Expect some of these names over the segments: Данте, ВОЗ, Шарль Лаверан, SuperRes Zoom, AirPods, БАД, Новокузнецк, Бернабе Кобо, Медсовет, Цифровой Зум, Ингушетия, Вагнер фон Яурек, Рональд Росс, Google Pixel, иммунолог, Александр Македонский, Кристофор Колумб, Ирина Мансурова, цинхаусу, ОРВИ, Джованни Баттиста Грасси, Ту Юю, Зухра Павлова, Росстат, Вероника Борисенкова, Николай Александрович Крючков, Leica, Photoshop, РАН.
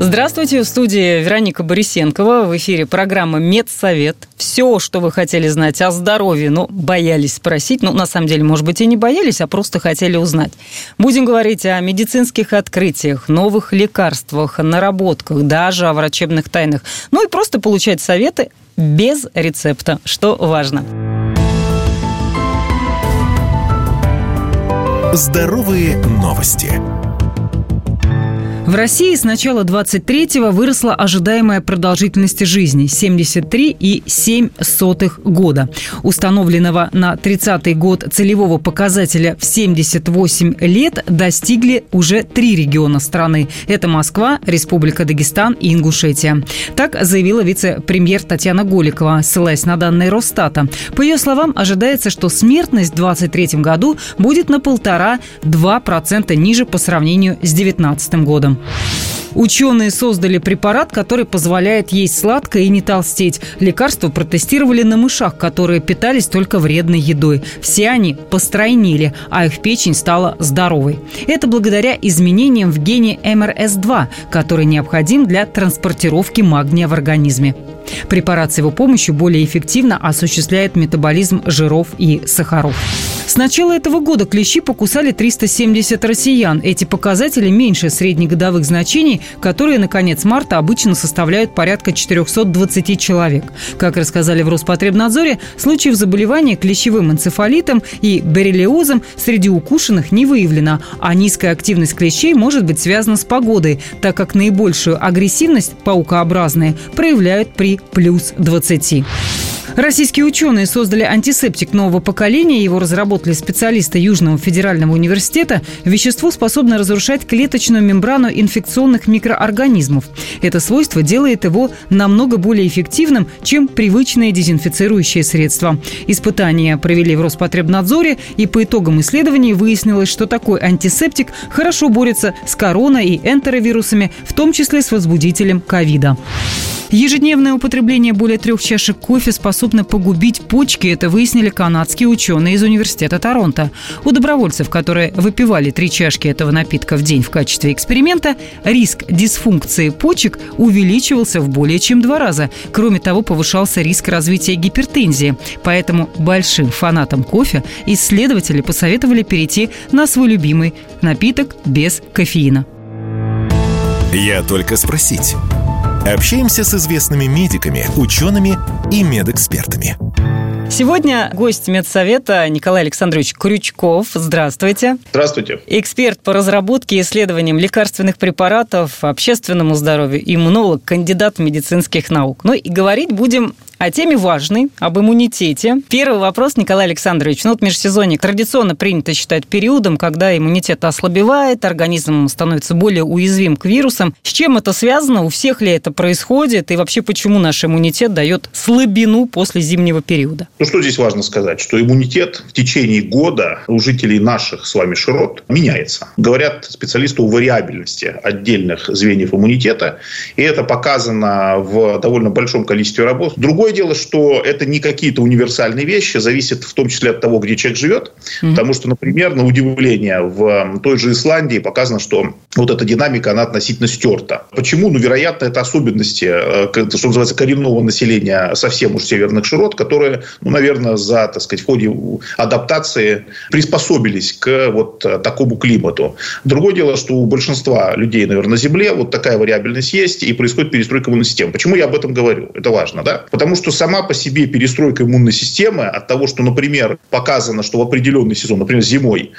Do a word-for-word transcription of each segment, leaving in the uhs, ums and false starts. Здравствуйте, в студии Вероника Борисенкова. В эфире программа «Медсовет». Все, что вы хотели знать о здоровье, но боялись спросить. Ну, на самом деле, может быть, и не боялись, а просто хотели узнать. Будем говорить о медицинских открытиях, новых лекарствах, наработках, даже о врачебных тайнах. Ну и просто получать советы без рецепта, что важно. Здоровые новости. В России с начала двадцать третьего выросла ожидаемая продолжительность жизни – семьдесят три целых семь десятых года. Установленного на тридцатый год целевого показателя в семьдесят восемь лет достигли уже три региона страны. Это Москва, Республика Дагестан и Ингушетия. Так заявила вице-премьер Татьяна Голикова, ссылаясь на данные Росстата. По ее словам, ожидается, что смертность в двадцать третьем году будет на полтора-два процента ниже по сравнению с две тысячи девятнадцатым годом. Ученые создали препарат, который позволяет есть сладкое и не толстеть. Лекарство протестировали на мышах, которые питались только вредной едой. Все они постройнели, а их печень стала здоровой. Это благодаря изменениям в гене эм эр эс два, который необходим для транспортировки магния в организме. Препарат с его помощью более эффективно осуществляет метаболизм жиров и сахаров. С начала этого года клещи покусали триста семьдесят россиян. Эти показатели меньше среднегодовых значений, которые на конец марта обычно составляют порядка четыреста двадцать человек. Как рассказали в Роспотребнадзоре, случаев заболевания клещевым энцефалитом и боррелиозом среди укушенных не выявлено, а низкая активность клещей может быть связана с погодой, так как наибольшую агрессивность паукообразные проявляют при плюс двадцати. Российские ученые создали антисептик нового поколения. Его разработали специалисты Южного федерального университета. Вещество способно разрушать клеточную мембрану инфекционных микроорганизмов. Это свойство делает его намного более эффективным, чем привычные дезинфицирующие средства. Испытания провели в Роспотребнадзоре, и по итогам исследований выяснилось, что такой антисептик хорошо борется с корона- и энтеровирусами, в том числе с возбудителем ковида. Ежедневное употребление более трех чашек кофе способно погубить почки. Это выяснили канадские ученые из Университета Торонто. У добровольцев, которые выпивали три чашки этого напитка в день в качестве эксперимента, риск дисфункции почек увеличивался в более чем два раза. Кроме того, повышался риск развития гипертензии. Поэтому большим фанатам кофе исследователи посоветовали перейти на свой любимый напиток без кофеина. Я только спросить. Общаемся с известными медиками, учеными и медэкспертами. Сегодня гость медсовета Николай Александрович Крючков. Здравствуйте. Здравствуйте. Эксперт по разработке и исследованиям лекарственных препаратов, общественному здоровью, иммунолог, кандидат медицинских наук. Ну и говорить будем о теме важной, об иммунитете. Первый вопрос, Николай Александрович. Ну вот межсезонье традиционно принято считать периодом, когда иммунитет ослабевает, организм становится более уязвим к вирусам. С чем это связано? У всех ли это происходит? И вообще, почему наш иммунитет дает слабину после зимнего периода? Ну что здесь важно сказать? Что иммунитет в течение года у жителей наших с вами широт меняется. Говорят специалисты о вариабельности отдельных звеньев иммунитета. И это показано в довольно большом количестве работ. Другой дело, что это не какие-то универсальные вещи, зависит в том числе от того, где человек живет. Mm-hmm. Потому что, например, на удивление, в той же Исландии показано, что вот эта динамика, она относительно стерта. Почему? Ну, вероятно, это особенности, что называется, коренного населения совсем уж северных широт, которые, ну, наверное, за, так сказать, в ходе адаптации приспособились к вот такому климату. Другое дело, что у большинства людей, наверное, на Земле вот такая вариабельность есть, и происходит перестройка иммунной системы. Почему я об этом говорю? Это важно, да? Потому что что сама по себе перестройка иммунной системы от того, что, например, показано, что в определенный сезон, например, зимой,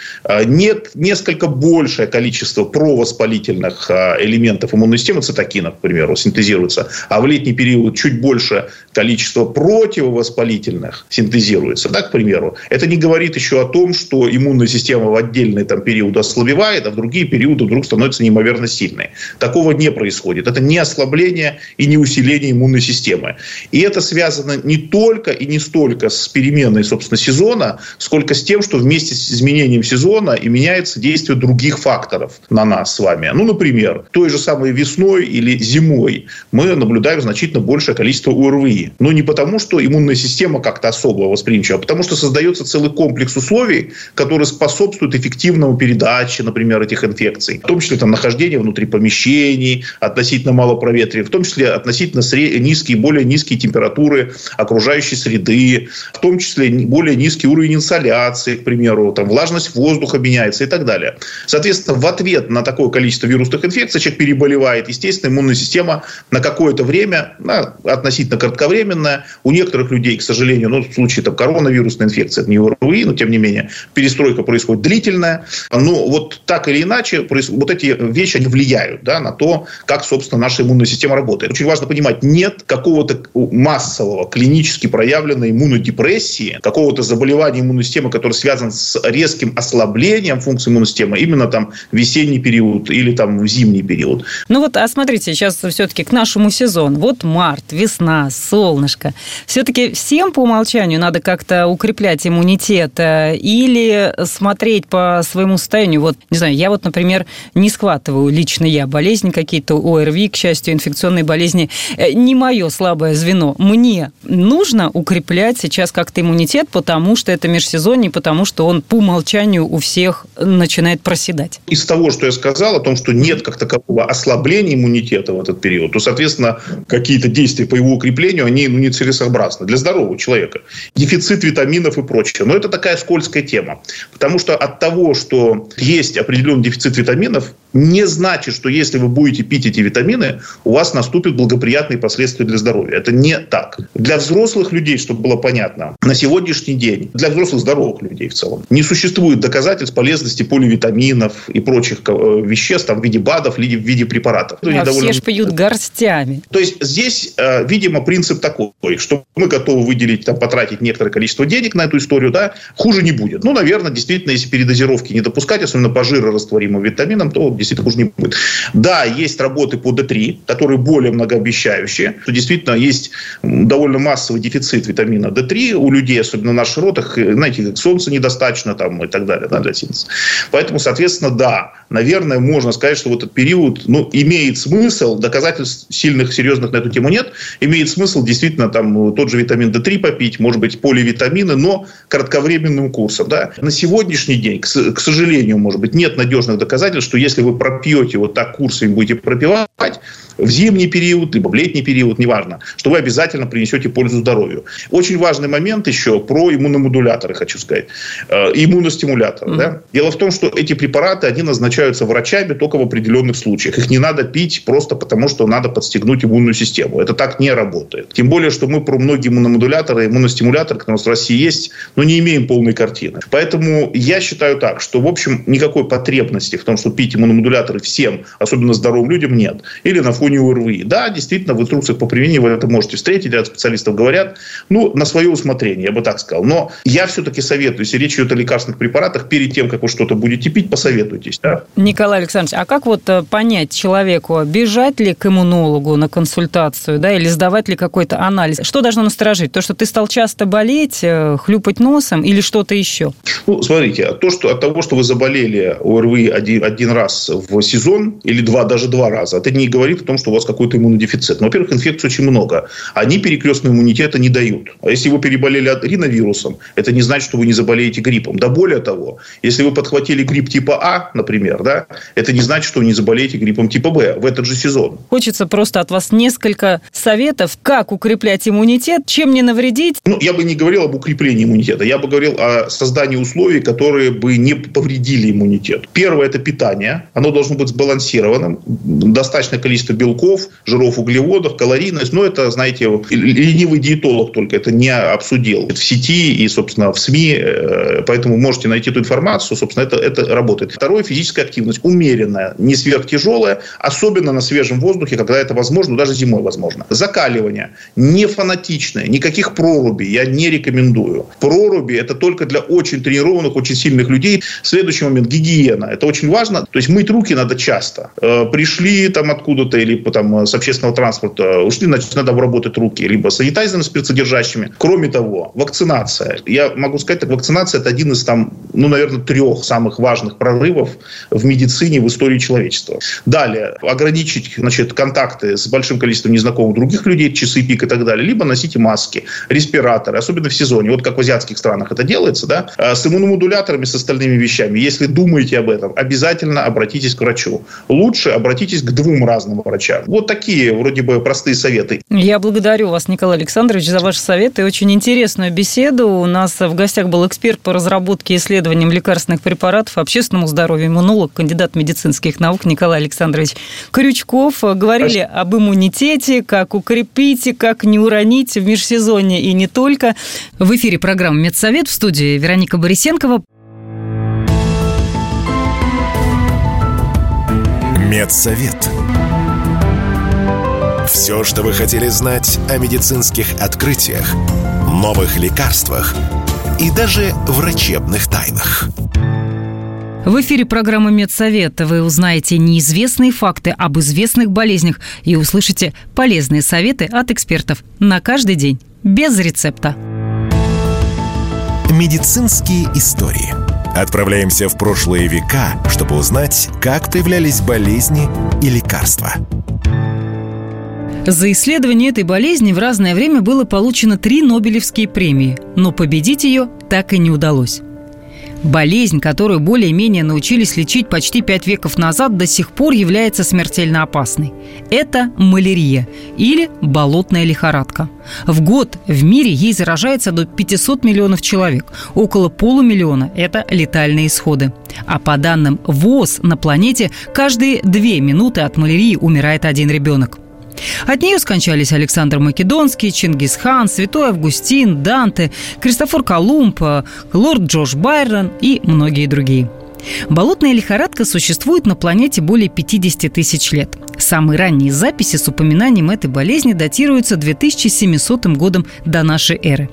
нет несколько большее количество провоспалительных элементов иммунной системы, цитокинов, к примеру, синтезируется, а в летний период чуть больше количество противовоспалительных синтезируется, да, к примеру. Это не говорит еще о том, что иммунная система в отдельные там периоды ослабевает, а в другие периоды вдруг становится неимоверно сильной. Такого не происходит. Это не ослабление и не усиление иммунной системы. И это связано не только и не столько с переменной, собственно, сезона, сколько с тем, что вместе с изменением сезона и меняется действие других факторов на нас с вами. Ну, например, той же самой весной или зимой мы наблюдаем значительно большее количество ОРВИ. Но не потому, что иммунная система как-то особо восприимчива, а потому что создается целый комплекс условий, которые способствуют эффективному передаче, например, этих инфекций. В том числе там, нахождение внутри помещений, относительно мало проветрия, в том числе относительно низкие, более низкие температуры окружающей среды, в том числе более низкий уровень инсоляции, к примеру, там, влажность воздуха меняется и так далее. Соответственно, в ответ на такое количество вирусных инфекций человек переболевает. Естественно, иммунная система на какое-то время, на, относительно кратковременная, у некоторых людей, к сожалению, ну, в случае там, коронавирусной инфекции, это не ОРВИ, но тем не менее, перестройка происходит длительная. Но вот так или иначе, вот эти вещи, они влияют, да, на то, как, собственно, наша иммунная система работает. Очень важно понимать, нет какого-то массового, клинически проявленной иммунодепрессии, какого-то заболевания иммунной системы, которое связано с резким ослаблением функций иммунной системы, именно там в весенний период или там в зимний период. Ну вот, а смотрите, сейчас все-таки к нашему сезону. Вот март, весна, солнышко. Все-таки всем по умолчанию надо как-то укреплять иммунитет или смотреть по своему состоянию. Вот, не знаю, я вот, например, не схватываю лично я болезни какие-то, ОРВИ, к счастью, инфекционные болезни, не мое слабое звено. Мне нужно укреплять сейчас как-то иммунитет, потому что это межсезонье, потому что он по умолчанию у всех начинает проседать. Из того, что я сказал, о том, что нет как такового ослабления иммунитета в этот период, то, соответственно, какие-то действия по его укреплению, они ну, нецелесообразны для здорового человека. Дефицит витаминов и прочее. Но это такая скользкая тема. Потому что от того, что есть определенный дефицит витаминов, не значит, что если вы будете пить эти витамины, у вас наступят благоприятные последствия для здоровья. Это не так. Для взрослых людей, чтобы было понятно, на сегодняшний день, для взрослых здоровых людей в целом, не существует доказательств полезности поливитаминов и прочих веществ там, в виде БАДов, в виде препаратов. А довольно... все ж пьют горстями. То есть здесь, видимо, принцип такой, что мы готовы выделить, там, потратить некоторое количество денег на эту историю, да, хуже не будет. Ну, наверное, действительно, если передозировки не допускать, особенно по жирорастворимым витаминам, то действительно хуже не будет. Да, есть работы по дэ три, которые более многообещающие. То действительно есть довольно массовый дефицит витамина дэ три у людей, особенно в наших широтах. Знаете, солнца недостаточно там, и так далее. Да, поэтому, соответственно, да, наверное, можно сказать, что в этот период ну, имеет смысл, доказательств сильных, серьезных на эту тему нет, имеет смысл действительно там, тот же витамин дэ три попить, может быть, поливитамины, но кратковременным курсом. Да. На сегодняшний день, к сожалению, может быть, нет надежных доказательств, что если вы пропьете вот так курсами, будете пропивать в зимний период, либо в летний период, неважно, что вы обязательно принесете пользу здоровью. Очень важный момент еще про иммуномодуляторы, хочу сказать, э, иммуностимуляторы. Mm-hmm. Да? Дело в том, что эти препараты, они назначаются врачами только в определенных случаях. Их не надо пить просто потому, что надо подстегнуть иммунную систему. Это так не работает. Тем более, что мы про многие иммуномодуляторы, иммуностимуляторы, которые у нас в России есть, но не имеем полной картины. Поэтому я считаю так, что, в общем, никакой потребности в том, что пить иммуномодуляторы всем, особенно здоровым людям, нет. Или на фоне ОРВИ. Да, действительно, в инструкциях по применению вы это можете встретить. Ряд специалистов говорят, ну, на свое усмотрение, я бы так сказал. Но я все-таки советую, если речь идет о лекарственных препаратах, перед тем, как вы что-то будете пить, посоветуйтесь. Да? Николай Александрович, а как вот понять человеку, бежать ли к иммунологу на консультацию, да, или сдавать ли какой-то анализ? Что должно насторожить? То, что ты стал часто болеть, хлюпать носом или что-то еще? Ну, смотрите, то, что, от того, что вы заболели ОРВИ один, один раз в сезон или два, даже два раза, это не говорит о том, что у вас какой-то иммунодефицит. Но, во-первых, инфекций очень много. Они перекрестного иммунитета не дают. А если вы переболели риновирусом, это не значит, что вы не заболеете гриппом. Да более того, если вы подхватили грипп типа А, например, да, это не значит, что вы не заболеете гриппом типа Б в этот же сезон. Хочется просто от вас несколько советов, как укреплять иммунитет, чем не навредить. Ну, я бы не говорил об укреплении иммунитета. Я бы говорил о создании условий, которые бы не повредили иммунитет. Первое – это питание. Оно должно быть сбалансированным, достаточное количество белков, жиров, углеводов, калорийность. Но это, знаете, ленивый диетолог только это не обсудил. Это в сети и, собственно, в СМИ. Поэтому можете найти эту информацию. Собственно, это, это работает. Второе – физическая активность. Умеренная, не сверхтяжелая. Особенно на свежем воздухе, когда это возможно, даже зимой возможно. Закаливание. Не фанатичное. Никаких прорубей я не рекомендую. Проруби – это только для очень тренированных, очень сильных людей. Следующий момент – гигиена. Это очень важно. То есть мыть руки надо часто. Пришли там откуда-то или либо там, с общественного транспорта ушли, значит, надо обработать руки, либо санитайзерами спиртсодержащими. Кроме того, вакцинация. Я могу сказать, так, вакцинация – это один из, там, ну, наверное, трех самых важных прорывов в медицине в истории человечества. Далее, ограничить, значит, контакты с большим количеством незнакомых других людей, часы пик и так далее, либо носите маски, респираторы, особенно в сезоне. Вот как в азиатских странах это делается, да, с иммуномодуляторами, с остальными вещами. Если думаете об этом, обязательно обратитесь к врачу. Лучше обратитесь к двум разным врачам. Вот такие вроде бы простые советы. Я благодарю вас, Николай Александрович, за ваши советы и очень интересную беседу. У нас в гостях был эксперт по разработке и исследованиям лекарственных препаратов, общественному здоровью, иммунолог, кандидат медицинских наук Николай Александрович Крючков. Говорили Спасибо. Об иммунитете, как укрепить, как не уронить в межсезонье и не только. В эфире программа «Медсовет». В студии Вероника Борисенкова. Медсовет. Все, что вы хотели знать о медицинских открытиях, новых лекарствах и даже врачебных тайнах. В эфире программы «Медсовет». Вы узнаете неизвестные факты об известных болезнях и услышите полезные советы от экспертов на каждый день, без рецепта. Медицинские истории. Отправляемся в прошлые века, чтобы узнать, как появлялись болезни и лекарства. За исследование этой болезни в разное время было получено три Нобелевские премии, но победить ее так и не удалось. Болезнь, которую более-менее научились лечить почти пять веков назад, до сих пор является смертельно опасной. Это малярия или болотная лихорадка. В год в мире ей заражается до пятьсот миллионов человек. Около полумиллиона – это летальные исходы. А по данным ВОЗ, на планете каждые две минуты от малярии умирает один ребенок. От нее скончались Александр Македонский, Чингисхан, Святой Августин, Данте, Кристофор Колумб, лорд Джордж Байрон и многие другие. Болотная лихорадка существует на планете более пятьдесят тысяч лет. Самые ранние записи с упоминанием этой болезни датируются две тысячи семисотым годом до нашей эры.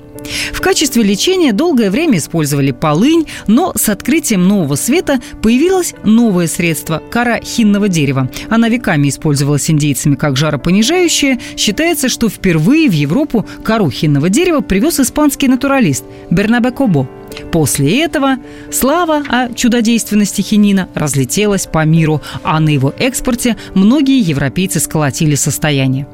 В качестве лечения долгое время использовали полынь, но с открытием нового света появилось новое средство – кора хинного дерева. Она веками использовалась индейцами как жаропонижающее. Считается, что впервые в Европу кору хинного дерева привез испанский натуралист Бернабе Кобо. После этого слава о чудодейственности хинина разлетелась по миру, а на его экспорте многие европейцы сколотили состояние.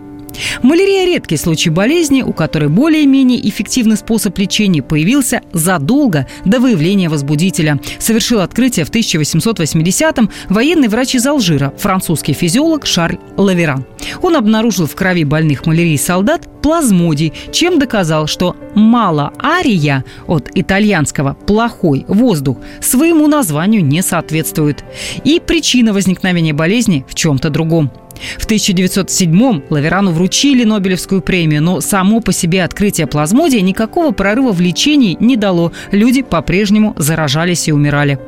Малярия – редкий случай болезни, у которой более-менее эффективный способ лечения появился задолго до выявления возбудителя. Совершил открытие в тысяча восемьсот восьмидесятом военный врач из Алжира, французский физиолог Шарль Лаверан. Он обнаружил в крови больных малярией солдат плазмодий, чем доказал, что малярия от итальянского «плохой воздух» своему названию не соответствует. И причина возникновения болезни в чем-то другом. В тысяча девятьсот седьмом Лаверану вручили Нобелевскую премию, но само по себе открытие плазмодия никакого прорыва в лечении не дало. Люди по-прежнему заражались и умирали.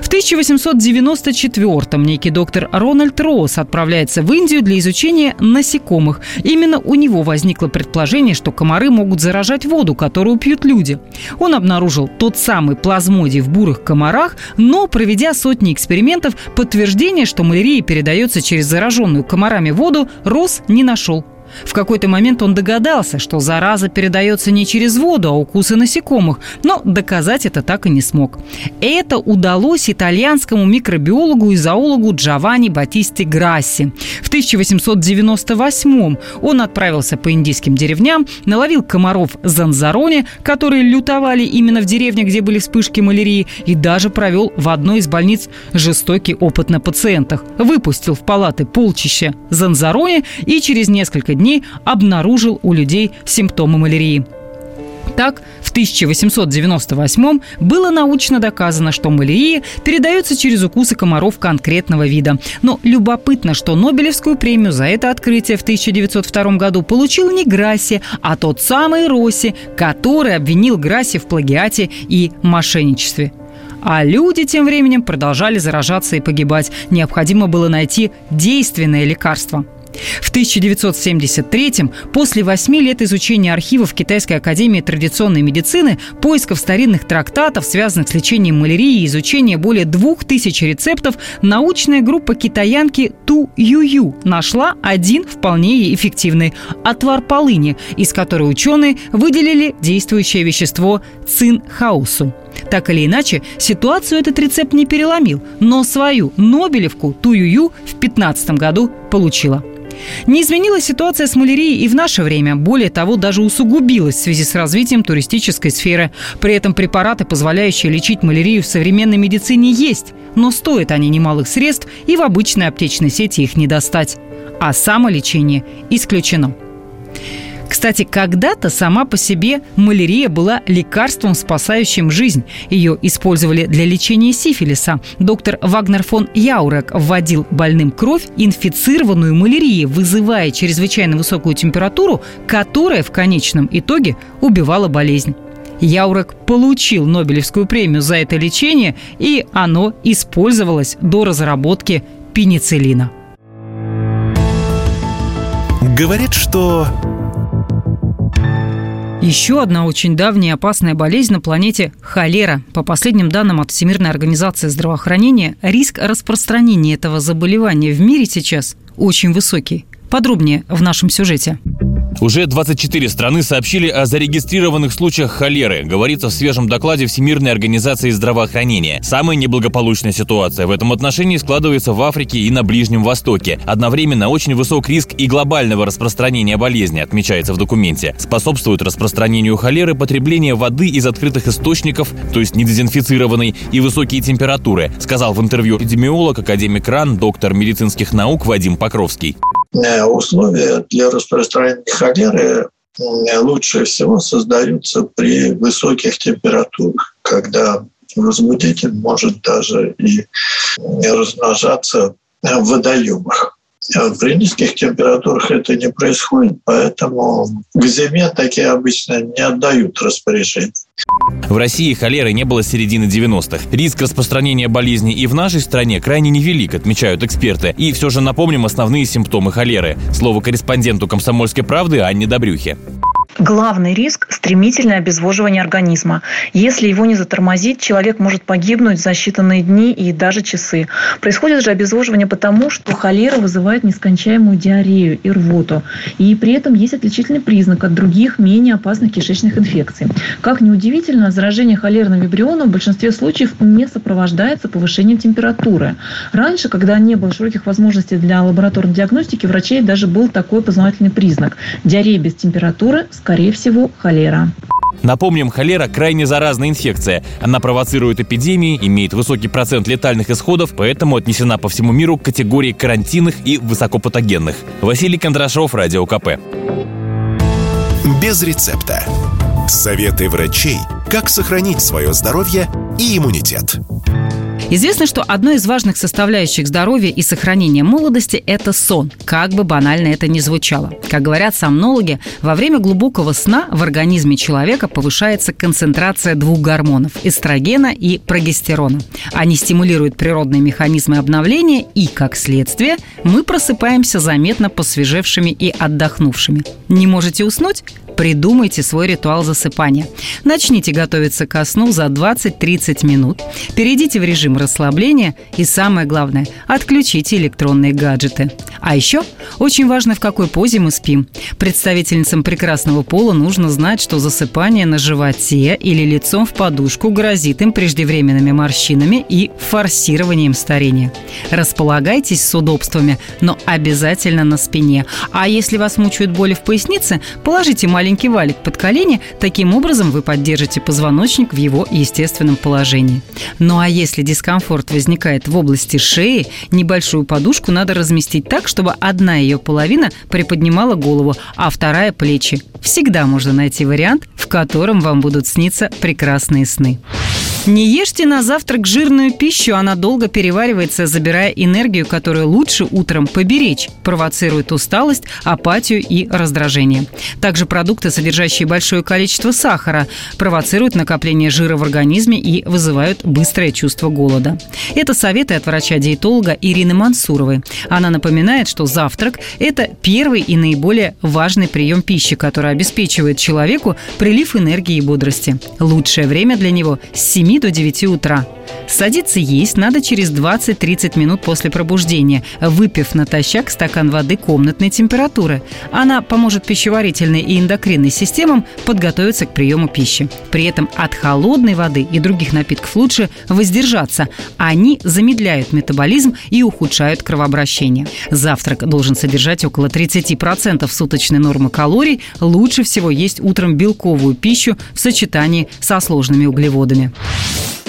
В тысяча восемьсот девяносто четвёртом некий доктор Рональд Росс отправляется в Индию для изучения насекомых. Именно у него возникло предположение, что комары могут заражать воду, которую пьют люди. Он обнаружил тот самый плазмодий в бурых комарах, но, проведя сотни экспериментов, подтверждение, что малярия передается через зараженную комарами воду, Росс не нашел. В какой-то момент он догадался, что зараза передается не через воду, а укусы насекомых, но доказать это так и не смог. Это удалось итальянскому микробиологу и зоологу Джованни Баттисте Грасси. В тысяча восемьсот девяносто восьмом он отправился по индийским деревням, наловил комаров зонзарони, которые лютовали именно в деревне, где были вспышки малярии, и даже провел в одной из больниц жестокий опыт на пациентах. Выпустил в палаты полчища зонзарони и через несколько дней дней обнаружил у людей симптомы малярии. Так, в тысяча восемьсот девяносто восьмом было научно доказано, что малярия передается через укусы комаров конкретного вида. Но любопытно, что Нобелевскую премию за это открытие в тысяча девятьсот втором году получил не Грасси, а тот самый Росси, который обвинил Грасси в плагиате и мошенничестве. А люди тем временем продолжали заражаться и погибать. Необходимо было найти действенное лекарство. В тысяча девятьсот семьдесят третьем, после восьми лет изучения архивов Китайской академии традиционной медицины, поисков старинных трактатов, связанных с лечением малярии, и изучения более двух тысяч рецептов, научная группа китаянки Ту Юю нашла один вполне эффективный – отвар полыни, из которой ученые выделили действующее вещество цинхаусу. Так или иначе, ситуацию этот рецепт не переломил, но свою Нобелевку Ту Юю в пятнадцатом году получила. Не изменилась ситуация с малярией и в наше время. Более того, даже усугубилась в связи с развитием туристической сферы. При этом препараты, позволяющие лечить малярию в современной медицине, есть. Но стоят они немалых средств, и в обычной аптечной сети их не достать. А самолечение исключено. Кстати, когда-то сама по себе малярия была лекарством, спасающим жизнь. Ее использовали для лечения сифилиса. Доктор Вагнер фон Яурек вводил больным кровь, инфицированную малярией, вызывая чрезвычайно высокую температуру, которая в конечном итоге убивала болезнь. Яурек получил Нобелевскую премию за это лечение, и оно использовалось до разработки пенициллина. Говорят, что... Еще одна очень давняя и опасная болезнь на планете – холера. По последним данным от Всемирной организации здравоохранения, риск распространения этого заболевания в мире сейчас очень высокий. Подробнее в нашем сюжете. Уже двадцать четыре страны сообщили о зарегистрированных случаях холеры, говорится в свежем докладе Всемирной организации здравоохранения. Самая неблагополучная ситуация в этом отношении складывается в Африке и на Ближнем Востоке. Одновременно очень высок риск и глобального распространения болезни, отмечается в документе. Способствует распространению холеры потребление воды из открытых источников, то есть недезинфицированной, и высокие температуры, сказал в интервью эпидемиолог, академик РАН, доктор медицинских наук Вадим Покровский. Условия для распространения холеры лучше всего создаются при высоких температурах, когда возбудитель может даже и размножаться в водоемах. При низких температурах это не происходит, поэтому к зиме такие обычно не отдают распоряжение. В России холеры не было с середины девяностых. Риск распространения болезни и в нашей стране крайне невелик, отмечают эксперты. И все же напомним основные симптомы холеры. Слово корреспонденту «Комсомольской правды» Анне Добрюхе. Главный риск – стремительное обезвоживание организма. Если его не затормозить, человек может погибнуть за считанные дни и даже часы. Происходит же обезвоживание потому, что холера вызывает нескончаемую диарею и рвоту. И при этом есть отличительный признак от других, менее опасных кишечных инфекций. Как ни удивительно, заражение холерным вибрионом в большинстве случаев не сопровождается повышением температуры. Раньше, когда не было широких возможностей для лабораторной диагностики, врачей даже был такой познавательный признак – диарея без температуры – скорее всего, холера. Напомним, холера – крайне заразная инфекция. Она провоцирует эпидемии, имеет высокий процент летальных исходов, поэтому отнесена по всему миру к категории карантинных и высокопатогенных. Василий Кондрашов, Радио КП. Без рецепта. Советы врачей, как сохранить свое здоровье и иммунитет. Известно, что одной из важных составляющих здоровья и сохранения молодости – это сон, как бы банально это ни звучало. Как говорят сомнологи, во время глубокого сна в организме человека повышается концентрация двух гормонов – эстрогена и прогестерона. Они стимулируют природные механизмы обновления, и, как следствие, мы просыпаемся заметно посвежевшими и отдохнувшими. Не можете уснуть? Придумайте свой ритуал засыпания. Начните готовиться ко сну за двадцать-тридцать минут, перейдите в режим расслабления и, самое главное, отключите электронные гаджеты. А еще очень важно, в какой позе мы спим. Представительницам прекрасного пола нужно знать, что засыпание на животе или лицом в подушку грозит им преждевременными морщинами и форсированием старения. Располагайтесь с удобствами, но обязательно на спине. А если вас мучают боли в пояснице, положите маленький маленький валик под колени, таким образом вы поддержите позвоночник в его естественном положении. Ну а если дискомфорт возникает в области шеи, небольшую подушку надо разместить так, чтобы одна ее половина приподнимала голову, а вторая – плечи. Всегда можно найти вариант, в котором вам будут сниться прекрасные сны. Не ешьте на завтрак жирную пищу, она долго переваривается, забирая энергию, которую лучше утром поберечь, провоцирует усталость, апатию и раздражение. Также продукты, содержащие большое количество сахара, провоцируют накопление жира в организме и вызывают быстрое чувство голода. Это советы от врача-диетолога Ирины Мансуровой. Она напоминает, что завтрак – это первый и наиболее важный прием пищи, который обеспечивает человеку прилив энергии и бодрости. Лучшее время для него – с семи до девяти утра. Садиться есть надо через двадцать-тридцать минут после пробуждения, выпив натощак стакан воды комнатной температуры. Она поможет пищеварительной и эндокринной системам подготовиться к приему пищи. При этом от холодной воды и других напитков лучше воздержаться. Они замедляют метаболизм и ухудшают кровообращение. Завтрак должен содержать около тридцать процентов суточной нормы калорий. Лучше всего есть утром белковую пищу в сочетании со сложными углеводами.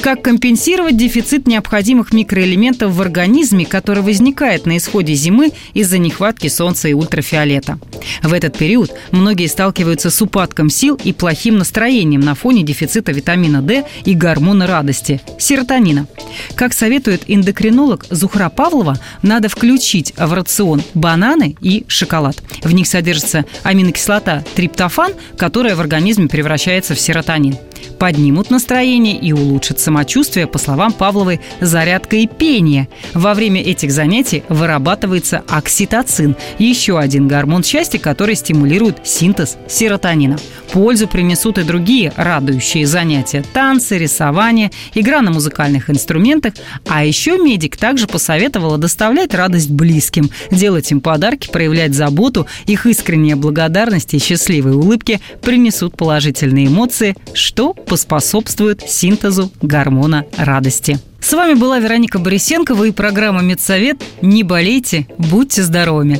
Как компенсировать дефицит необходимых микроэлементов в организме, который возникает на исходе зимы из-за нехватки солнца и ультрафиолета? В этот период многие сталкиваются с упадком сил и плохим настроением на фоне дефицита витамина D и гормона радости – серотонина. Как советует эндокринолог Зухра Павлова, надо включить в рацион бананы и шоколад. В них содержится аминокислота триптофан, которая в организме превращается в серотонин. Поднимут настроение и улучшат самочувствие, по словам Павловой, зарядка и пение. Во время этих занятий вырабатывается окситоцин, еще один гормон счастья, который стимулирует синтез серотонина. Пользу принесут и другие радующие занятия – танцы, рисование, игра на музыкальных инструментах. А еще медик также посоветовала доставлять радость близким, делать им подарки, проявлять заботу. Их искренняя благодарность и счастливые улыбки принесут положительные эмоции, что поспособствует синтезу гормона радости. С вами была Вероника Борисенкова и программа «Медсовет». Не болейте, будьте здоровыми.